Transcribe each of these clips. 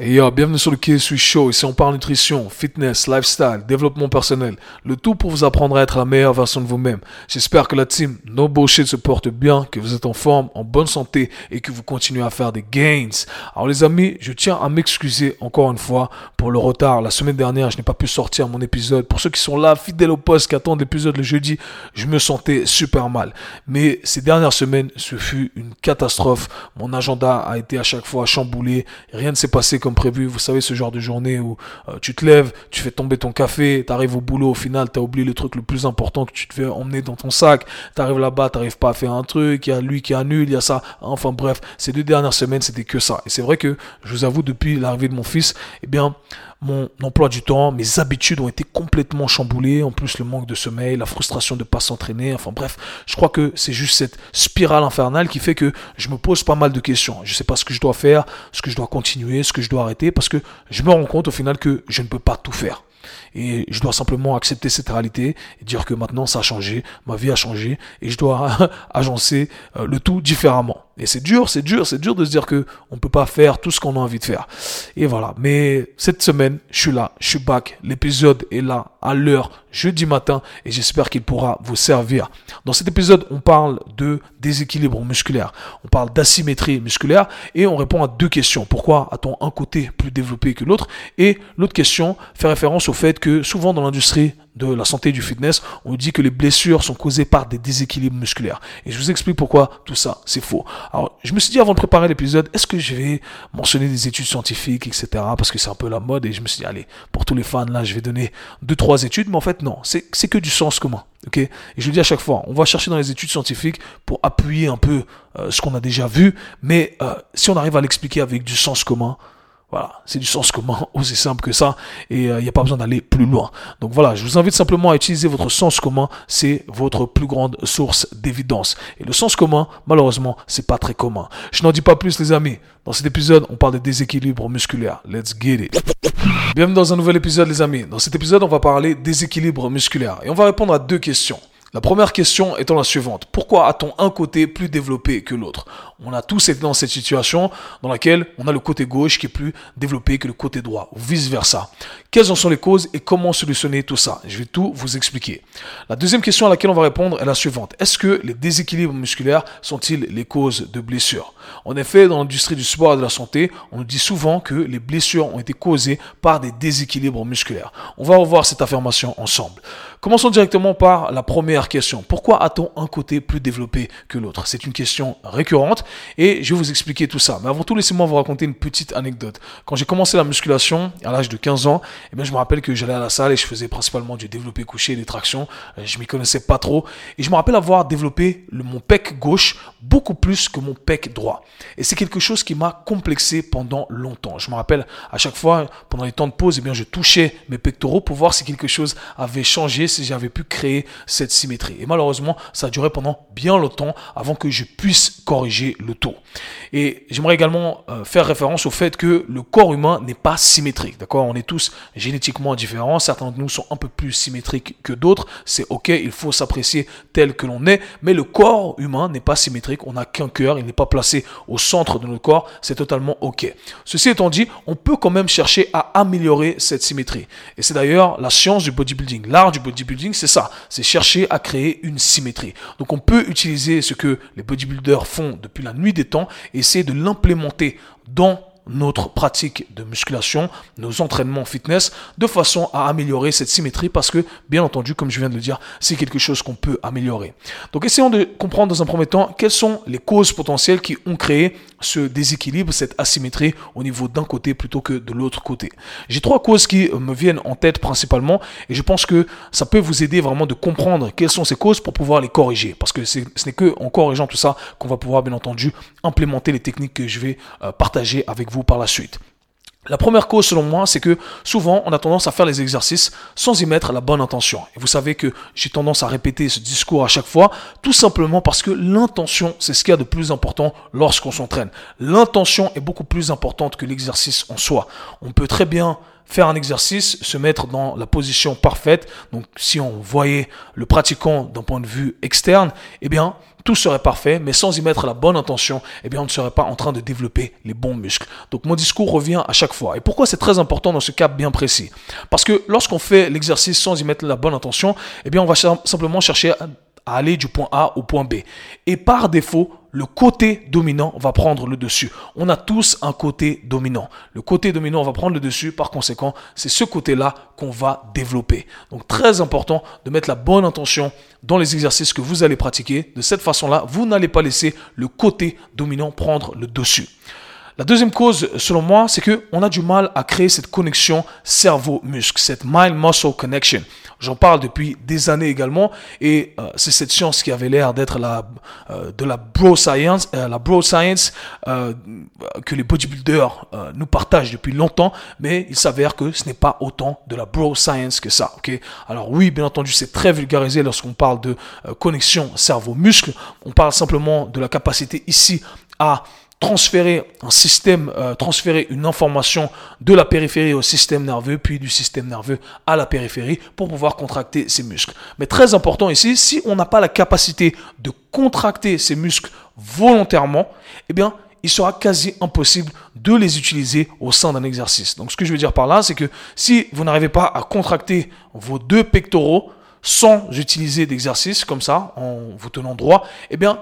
Et yo, bienvenue sur le KSW Show. Ici on parle nutrition, fitness, lifestyle, développement personnel. Le tout pour vous apprendre à être la meilleure version de vous-même. J'espère que la team No Bullshit se porte bien, que vous êtes en forme, en bonne santé et que vous continuez à faire des gains. Alors les amis, je tiens à m'excuser encore une fois pour le retard. La semaine dernière, je n'ai pas pu sortir mon épisode. Pour ceux qui sont là, fidèles au poste, qui attendent l'épisode le jeudi, je me sentais super mal. Mais ces dernières semaines, ce fut une catastrophe. Mon agenda a été à chaque fois chamboulé. Rien ne s'est passé comme prévu, vous savez, ce genre de journée où tu te lèves, tu fais tomber ton café, t'arrives au boulot, au final t'as oublié le truc le plus important que tu devais emmener dans ton sac, t'arrives là-bas, t'arrives pas à faire un truc, il y a lui qui annule, il y a ça, enfin bref, ces 2 dernières semaines c'était que ça, et c'est vrai que, je vous avoue, depuis l'arrivée de mon fils, eh bien, mon emploi du temps, mes habitudes ont été complètement chamboulées, en plus le manque de sommeil, la frustration de ne pas s'entraîner, enfin bref, je crois que c'est juste cette spirale infernale qui fait que je me pose pas mal de questions, je sais pas ce que je dois faire, ce que je dois continuer, ce que je dois arrêter, parce que je me rends compte au final que je ne peux pas tout faire. Et je dois simplement accepter cette réalité et dire que maintenant ça a changé, ma vie a changé et je dois agencer le tout différemment. Et c'est dur de se dire que on peut pas faire tout ce qu'on a envie de faire. Et voilà, mais cette semaine, je suis là, je suis back, l'épisode est là à l'heure jeudi matin et j'espère qu'il pourra vous servir. Dans cet épisode, on parle de déséquilibre musculaire, on parle d'asymétrie musculaire et on répond à 2 questions. Pourquoi a-t-on un côté plus développé que l'autre? Et l'autre question fait référence au fait que souvent dans l'industrie de la santé et du fitness, on dit que les blessures sont causées par des déséquilibres musculaires. Et je vous explique pourquoi tout ça, c'est faux. Alors, je me suis dit avant de préparer l'épisode, est-ce que je vais mentionner des études scientifiques, etc. parce que c'est un peu la mode et je me suis dit, allez, pour tous les fans, là, je vais donner 2-3 études, mais en fait, non, c'est que du sens commun. Okay, et je le dis à chaque fois, on va chercher dans les études scientifiques pour appuyer un peu ce qu'on a déjà vu, mais si on arrive à l'expliquer avec du sens commun, voilà, c'est du sens commun, aussi simple que ça, et il n'y a pas besoin d'aller plus loin. Donc voilà, je vous invite simplement à utiliser votre sens commun, c'est votre plus grande source d'évidence. Et le sens commun, malheureusement, c'est pas très commun. Je n'en dis pas plus les amis, dans cet épisode, on parle de déséquilibre musculaire. Let's get it. Bienvenue dans un nouvel épisode les amis. Dans cet épisode, on va parler déséquilibre musculaire, et on va répondre à 2 questions. La première question étant la suivante. Pourquoi a-t-on un côté plus développé que l'autre? On a tous été dans cette situation dans laquelle on a le côté gauche qui est plus développé que le côté droit, ou vice-versa. Quelles en sont les causes et comment solutionner tout ça? Je vais tout vous expliquer. La deuxième question à laquelle on va répondre est la suivante. Est-ce que les déséquilibres musculaires sont-ils les causes de blessures? En effet, dans l'industrie du sport et de la santé, on nous dit souvent que les blessures ont été causées par des déséquilibres musculaires. On va revoir cette affirmation ensemble. Commençons directement par la première question. Pourquoi a-t-on un côté plus développé que l'autre? C'est une question récurrente et je vais vous expliquer tout ça. Mais avant tout, laissez-moi vous raconter une petite anecdote. Quand j'ai commencé la musculation à l'âge de 15 ans, eh bien, je me rappelle que j'allais à la salle et je faisais principalement du développé couché et des tractions. Je m'y connaissais pas trop et je me rappelle avoir développé mon pec gauche beaucoup plus que mon pec droit. Et c'est quelque chose qui m'a complexé pendant longtemps. Je me rappelle à chaque fois, pendant les temps de pause, eh bien, je touchais mes pectoraux pour voir si quelque chose avait changé, si j'avais pu créer cette symétrie. Et malheureusement, ça a duré pendant bien longtemps avant que je puisse corriger le tout. Et j'aimerais également faire référence au fait que le corps humain n'est pas symétrique. D'accord? On est tous génétiquement différents. Certains de nous sont un peu plus symétriques que d'autres. C'est ok, il faut s'apprécier tel que l'on est. Mais le corps humain n'est pas symétrique. On n'a qu'un cœur. Il n'est pas placé au centre de notre corps. C'est totalement ok. Ceci étant dit, on peut quand même chercher à améliorer cette symétrie. Et c'est d'ailleurs la science du bodybuilding. L'art du bodybuilding. Bodybuilding, c'est ça, c'est chercher à créer une symétrie. Donc on peut utiliser ce que les bodybuilders font depuis la nuit des temps et essayer de l'implémenter dans notre pratique de musculation, nos entraînements fitness, de façon à améliorer cette symétrie parce que, bien entendu, comme je viens de le dire, c'est quelque chose qu'on peut améliorer. Donc essayons de comprendre dans un premier temps quelles sont les causes potentielles qui ont créé ce déséquilibre, cette asymétrie au niveau d'un côté plutôt que de l'autre côté. J'ai 3 causes qui me viennent en tête principalement et je pense que ça peut vous aider vraiment de comprendre quelles sont ces causes pour pouvoir les corriger parce que ce n'est que en corrigeant tout ça qu'on va pouvoir, bien entendu, implémenter les techniques que je vais partager avec vous par la suite. La première cause, selon moi, c'est que souvent, on a tendance à faire les exercices sans y mettre la bonne intention. Et vous savez que j'ai tendance à répéter ce discours à chaque fois, tout simplement parce que l'intention, c'est ce qu'il y a de plus important lorsqu'on s'entraîne. L'intention est beaucoup plus importante que l'exercice en soi. On peut très bien faire un exercice, se mettre dans la position parfaite. Donc, si on voyait le pratiquant d'un point de vue externe, eh bien, tout serait parfait, mais sans y mettre la bonne intention, eh bien, on ne serait pas en train de développer les bons muscles. Donc, mon discours revient à chaque fois. Et pourquoi c'est très important dans ce cas bien précis? Parce que lorsqu'on fait l'exercice sans y mettre la bonne intention, eh bien, on va simplement chercher à aller du point A au point B. Et par défaut, le côté dominant va prendre le dessus. On a tous un côté dominant. Le côté dominant va prendre le dessus. Par conséquent, c'est ce côté-là qu'on va développer. Donc, très important de mettre la bonne intention dans les exercices que vous allez pratiquer. De cette façon-là, vous n'allez pas laisser le côté dominant prendre le dessus. La deuxième cause, selon moi, c'est qu'on a du mal à créer cette connexion cerveau-muscle, cette mind-muscle connection. J'en parle depuis des années également et c'est cette science qui avait l'air d'être la bro science que les bodybuilders nous partagent depuis longtemps, mais il s'avère que ce n'est pas autant de la bro science que ça. Ok, alors oui, bien entendu, c'est très vulgarisé lorsqu'on parle de connexion cerveau-muscle. On parle simplement de la capacité ici à transférer une information de la périphérie au système nerveux, puis du système nerveux à la périphérie pour pouvoir contracter ses muscles. Mais très important ici, si on n'a pas la capacité de contracter ses muscles volontairement, eh bien, il sera quasi impossible de les utiliser au sein d'un exercice. Donc, ce que je veux dire par là, c'est que si vous n'arrivez pas à contracter vos deux pectoraux sans utiliser d'exercice comme ça, en vous tenant droit, eh bien,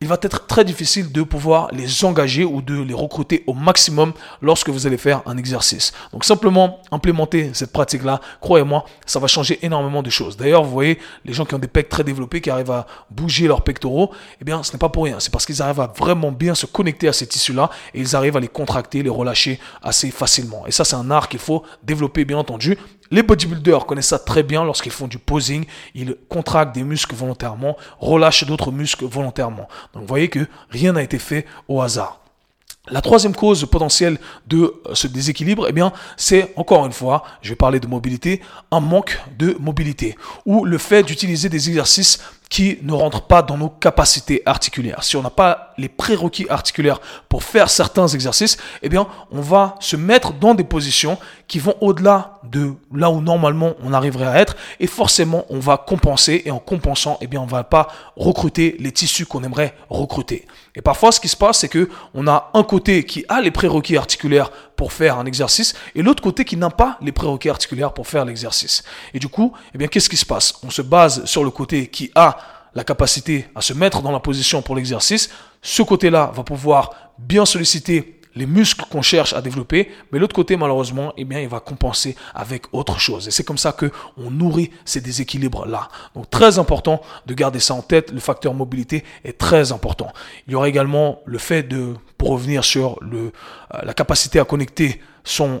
il va être très difficile de pouvoir les engager ou de les recruter au maximum lorsque vous allez faire un exercice. Donc simplement implémenter cette pratique-là, croyez-moi, ça va changer énormément de choses. D'ailleurs, vous voyez, les gens qui ont des pecs très développés, qui arrivent à bouger leurs pectoraux, eh bien, ce n'est pas pour rien. C'est parce qu'ils arrivent à vraiment bien se connecter à ces tissus-là et ils arrivent à les contracter, les relâcher assez facilement. Et ça, c'est un art qu'il faut développer, bien entendu. Les bodybuilders connaissent ça très bien lorsqu'ils font du posing. Ils contractent des muscles volontairement, relâchent d'autres muscles volontairement. Donc, vous voyez que rien n'a été fait au hasard. La troisième cause potentielle de ce déséquilibre, eh bien, c'est encore une fois, je vais parler de mobilité, un manque de mobilité ou le fait d'utiliser des exercices qui ne rentrent pas dans nos capacités articulaires. Si on n'a pas les prérequis articulaires pour faire certains exercices, eh bien, on va se mettre dans des positions qui vont au-delà de là où normalement on arriverait à être et forcément on va compenser et en compensant, eh bien, on ne va pas recruter les tissus qu'on aimerait recruter. Et parfois, ce qui se passe, c'est que on a un côté qui a les prérequis articulaires pour faire un exercice et l'autre côté qui n'a pas les prérequis articulaires pour faire l'exercice. Et du coup, eh bien, qu'est-ce qui se passe? On se base sur le côté qui a la capacité à se mettre dans la position pour l'exercice. Ce côté-là va pouvoir bien solliciter les muscles qu'on cherche à développer, mais l'autre côté, malheureusement, eh bien, il va compenser avec autre chose. Et c'est comme ça que on nourrit ces déséquilibres-là. Donc, très important de garder ça en tête. Le facteur mobilité est très important. Il y aura également le fait de, pour revenir sur la capacité à connecter son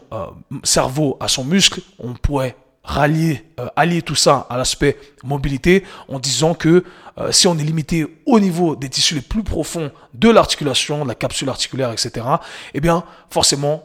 cerveau à son muscle, on pourrait allier tout ça à l'aspect mobilité en disant que si on est limité au niveau des tissus les plus profonds de l'articulation, de la capsule articulaire, etc., eh bien, forcément,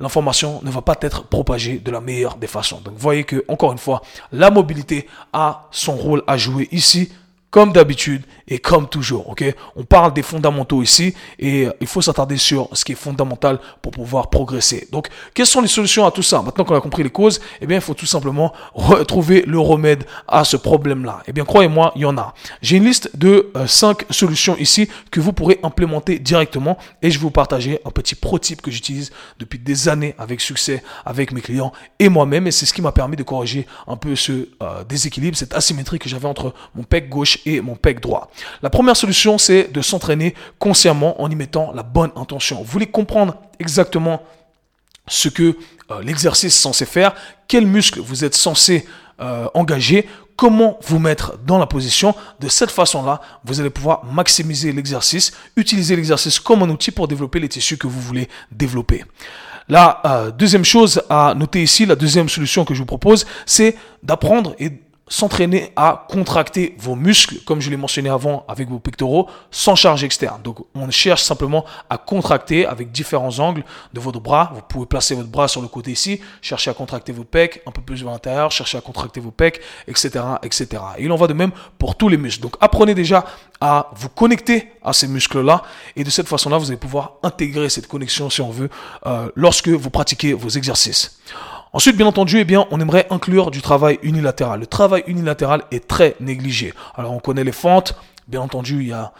l'information ne va pas être propagée de la meilleure des façons. Donc, vous voyez que, encore une fois, la mobilité a son rôle à jouer ici, comme d'habitude et comme toujours, ok? On parle des fondamentaux ici et il faut s'attarder sur ce qui est fondamental pour pouvoir progresser. Donc, quelles sont les solutions à tout ça? Maintenant qu'on a compris les causes, eh bien, il faut tout simplement retrouver le remède à ce problème-là. Eh bien, croyez-moi, il y en a. J'ai une liste de 5 solutions ici que vous pourrez implémenter directement et je vais vous partager un petit prototype que j'utilise depuis des années avec succès avec mes clients et moi-même, et c'est ce qui m'a permis de corriger un peu ce déséquilibre, cette asymétrie que j'avais entre mon pec gauche et mon pec droit. La première solution, c'est de s'entraîner consciemment en y mettant la bonne intention. Vous voulez comprendre exactement ce que l'exercice est censé faire, quel muscle vous êtes censé engager, comment vous mettre dans la position. De cette façon-là, vous allez pouvoir maximiser l'exercice, utiliser l'exercice comme un outil pour développer les tissus que vous voulez développer. La deuxième chose à noter ici, la deuxième solution que je vous propose, c'est d'apprendre et s'entraîner à contracter vos muscles, comme je l'ai mentionné avant avec vos pectoraux, sans charge externe. Donc, on cherche simplement à contracter avec différents angles de votre bras. Vous pouvez placer votre bras sur le côté ici, chercher à contracter vos pecs, un peu plus vers l'intérieur, chercher à contracter vos pecs, etc., etc. Et il en va de même pour tous les muscles. Donc, apprenez déjà à vous connecter à ces muscles-là et de cette façon-là, vous allez pouvoir intégrer cette connexion, si on veut, lorsque vous pratiquez vos exercices. Ensuite, bien entendu, eh bien, on aimerait inclure du travail unilatéral. Le travail unilatéral est très négligé. Alors, on connaît les fentes. Bien entendu, il y a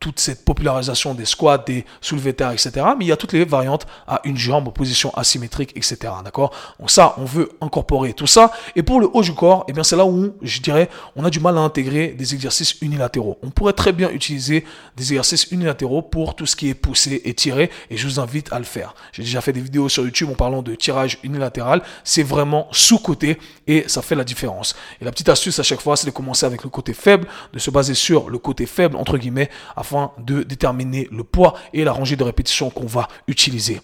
toute cette popularisation des squats, des soulevés de terre, etc. Mais il y a toutes les variantes à une jambe, position asymétrique, etc. D'accord ? Donc ça, on veut incorporer tout ça. Et pour le haut du corps, eh bien, c'est là où, je dirais, on a du mal à intégrer des exercices unilatéraux. On pourrait très bien utiliser des exercices unilatéraux pour tout ce qui est poussé et tiré. Et je vous invite à le faire. J'ai déjà fait des vidéos sur YouTube en parlant de tirage unilatéral. C'est vraiment sous-côté et ça fait la différence. Et la petite astuce à chaque fois, c'est de commencer avec le côté faible, de se baser sur le côté faible, entre guillemets, afin de déterminer le poids et la rangée de répétitions qu'on va utiliser.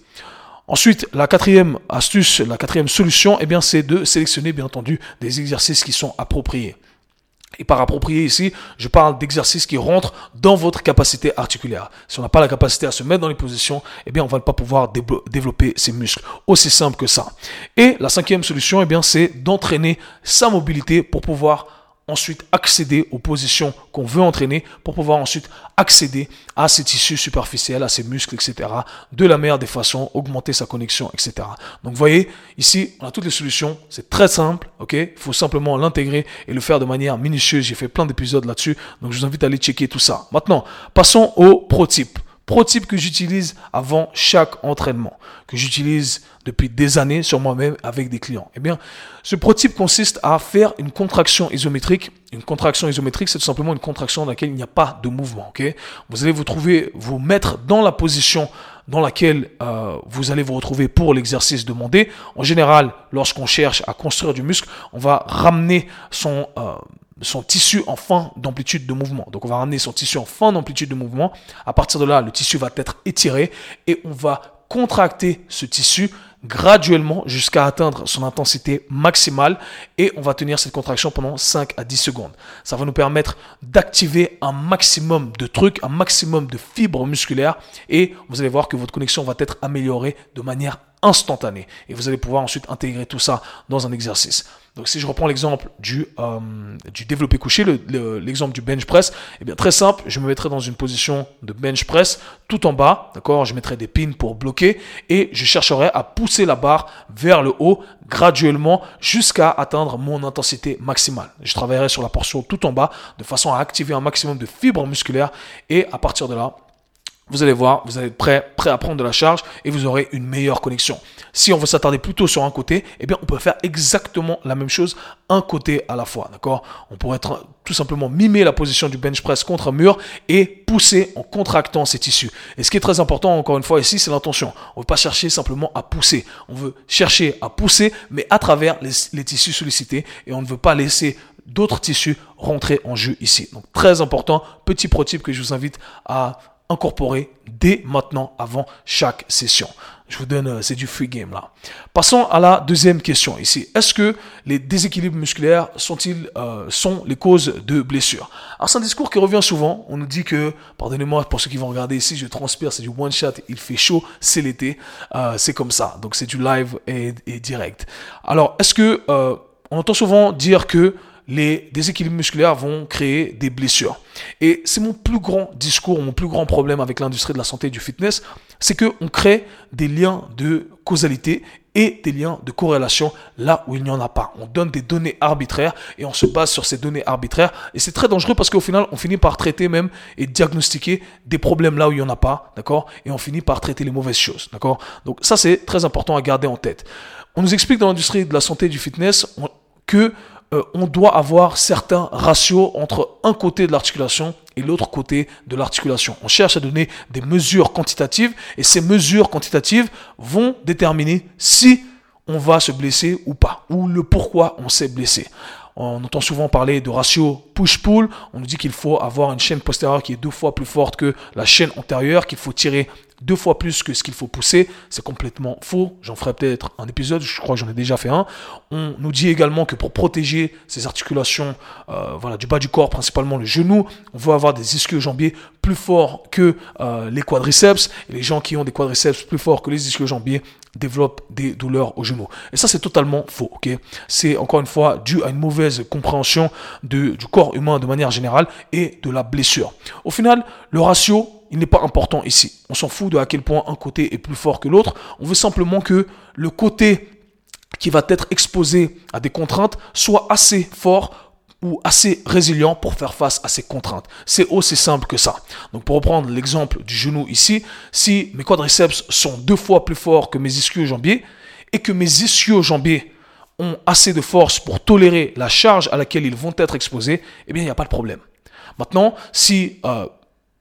Ensuite, la quatrième astuce, la quatrième solution, eh bien, c'est de sélectionner, bien entendu, des exercices qui sont appropriés. Et par approprié ici, je parle d'exercices qui rentrent dans votre capacité articulaire. Si on n'a pas la capacité à se mettre dans les positions, eh bien, on ne va pas pouvoir développer ses muscles. Aussi simple que ça. Et la cinquième solution, eh bien, c'est d'entraîner sa mobilité pour pouvoir ensuite accéder aux positions qu'on veut entraîner, pour pouvoir ensuite accéder à ses tissus superficiels, à ses muscles, etc. de la meilleure des façons, augmenter sa connexion, etc. Donc, vous voyez, ici, on a toutes les solutions. C'est très simple, ok ? Il faut simplement l'intégrer et le faire de manière minutieuse. J'ai fait plein d'épisodes là-dessus, donc je vous invite à aller checker tout ça. Maintenant, passons au prototype. Prototype que j'utilise avant chaque entraînement, que j'utilise depuis des années sur moi-même avec des clients. Eh bien, ce prototype consiste à faire une contraction isométrique. Une contraction isométrique, c'est tout simplement une contraction dans laquelle il n'y a pas de mouvement. Okay ? Vous allez vous mettre dans la position dans laquelle vous allez vous retrouver pour l'exercice demandé. En général, lorsqu'on cherche à construire du muscle, on va ramener son tissu en fin d'amplitude de mouvement. Donc, on va ramener son tissu en fin d'amplitude de mouvement. À partir de là, le tissu va être étiré et on va contracter ce tissu graduellement jusqu'à atteindre son intensité maximale et on va tenir cette contraction pendant 5 à 10 secondes. Ça va nous permettre d'activer un maximum de trucs, un maximum de fibres musculaires et vous allez voir que votre connexion va être améliorée de manière instantanée et vous allez pouvoir ensuite intégrer tout ça dans un exercice. Donc, si je reprends l'exemple du développé couché, l'exemple du bench press, eh bien, très simple, je me mettrai dans une position de bench press tout en bas, d'accord ? Je mettrai des pins pour bloquer et je chercherai à pousser la barre vers le haut graduellement jusqu'à atteindre mon intensité maximale. Je travaillerai sur la portion tout en bas de façon à activer un maximum de fibres musculaires et à partir de là, vous allez voir, vous allez être prêt à prendre de la charge et vous aurez une meilleure connexion. Si on veut s'attarder plutôt sur un côté, eh bien, on peut faire exactement la même chose, un côté à la fois, d'accord ? On pourrait tout simplement mimer la position du bench press contre un mur et pousser en contractant ses tissus. Et ce qui est très important, encore une fois, ici, c'est l'intention. On ne veut pas chercher simplement à pousser. On veut chercher à pousser, mais à travers les tissus sollicités et on ne veut pas laisser d'autres tissus rentrer en jeu ici. Donc, très important, petit prototype que je vous invite à incorporer dès maintenant avant chaque session. Je vous donne, c'est du free game là. Passons à la deuxième question ici. Est-ce que les déséquilibres musculaires sont les causes de blessures ? Alors c'est un discours qui revient souvent. On nous dit que, pardonnez-moi pour ceux qui vont regarder ici, je transpire, c'est du one shot, il fait chaud, c'est l'été, c'est comme ça. Donc c'est du live et direct. Alors est-ce que on entend souvent dire que les déséquilibres musculaires vont créer des blessures. Et c'est mon plus grand discours, mon plus grand problème avec l'industrie de la santé et du fitness, c'est qu'on crée des liens de causalité et des liens de corrélation là où il n'y en a pas. On donne des données arbitraires et on se base sur ces données arbitraires. Et c'est très dangereux parce qu'au final, on finit par traiter même et diagnostiquer des problèmes là où il n'y en a pas, d'accord ? Et on finit par traiter les mauvaises choses, d'accord ? Donc ça, c'est très important à garder en tête. On nous explique dans l'industrie de la santé et du fitness que on doit avoir certains ratios entre un côté de l'articulation et l'autre côté de l'articulation. On cherche à donner des mesures quantitatives et ces mesures quantitatives vont déterminer si on va se blesser ou pas, ou le pourquoi on s'est blessé. On entend souvent parler de ratio push-pull. On nous dit qu'il faut avoir une chaîne postérieure qui est 2 fois plus forte que la chaîne antérieure, qu'il faut tirer 2 fois plus que ce qu'il faut pousser. C'est complètement faux. J'en ferai peut-être un épisode. Je crois que j'en ai déjà fait un. On nous dit également que pour protéger ces articulations du bas du corps, principalement le genou, on veut avoir des ischio-jambiers plus forts que les quadriceps. Et les gens qui ont des quadriceps plus forts que les ischio-jambiers développent des douleurs au genou. Et ça, c'est totalement faux. Okay ? C'est encore une fois dû à une mauvaise compréhension du corps humain de manière générale et de la blessure. Au final, le ratio, il n'est pas important ici. On s'en fout de à quel point un côté est plus fort que l'autre. On veut simplement que le côté qui va être exposé à des contraintes soit assez fort ou assez résilient pour faire face à ces contraintes. C'est aussi simple que ça. Donc pour reprendre l'exemple du genou ici, si mes quadriceps sont 2 fois plus forts que mes ischio-jambiers et que mes ischio-jambiers ont assez de force pour tolérer la charge à laquelle ils vont être exposés, eh bien il n'y a pas de problème. Maintenant, si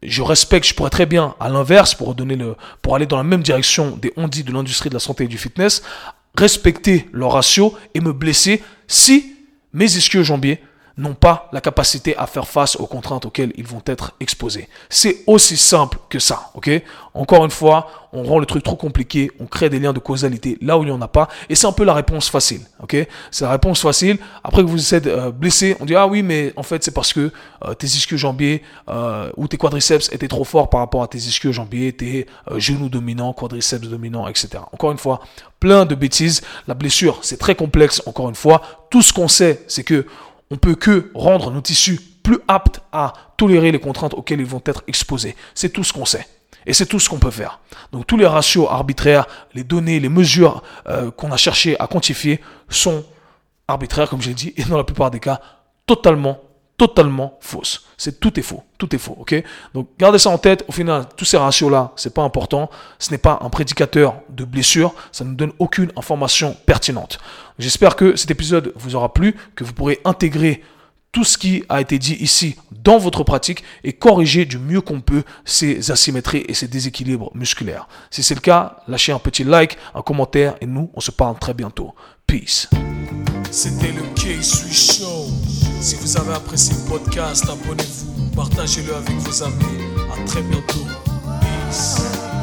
je pourrais très bien à l'inverse pour aller dans la même direction des on-dit de l'industrie de la santé et du fitness, respecter leur ratio et me blesser si mes ischio-jambiers n'ont pas la capacité à faire face aux contraintes auxquelles ils vont être exposés. C'est aussi simple que ça, ok ? Encore une fois, on rend le truc trop compliqué, on crée des liens de causalité là où il n'y en a pas, et c'est un peu la réponse facile, ok ? C'est la réponse facile. Après que vous êtes blessé, on dit « Ah oui, mais en fait, c'est parce que tes ischio-jambiers ou tes quadriceps étaient trop forts par rapport à tes ischio-jambiers, tes genoux dominants, quadriceps dominants, etc. » Encore une fois, plein de bêtises. La blessure, c'est très complexe, encore une fois. Tout ce qu'on sait, c'est que on ne peut que rendre nos tissus plus aptes à tolérer les contraintes auxquelles ils vont être exposés. C'est tout ce qu'on sait. Et c'est tout ce qu'on peut faire. Donc tous les ratios arbitraires, les données, les mesures qu'on a cherché à quantifier sont arbitraires, comme je l'ai dit, et dans la plupart des cas, totalement fausses. Tout est faux, ok ? Donc gardez ça en tête, au final, tous ces ratios-là, c'est pas important, ce n'est pas un prédicateur de blessure, ça ne nous donne aucune information pertinente. J'espère que cet épisode vous aura plu, que vous pourrez intégrer tout ce qui a été dit ici dans votre pratique et corriger du mieux qu'on peut ces asymétries et ces déséquilibres musculaires. Si c'est le cas, lâchez un petit like, un commentaire et nous, on se parle très bientôt. Peace. C'était le KSW Show. Si vous avez apprécié le podcast, abonnez-vous, partagez-le avec vos amis. À très bientôt. Peace.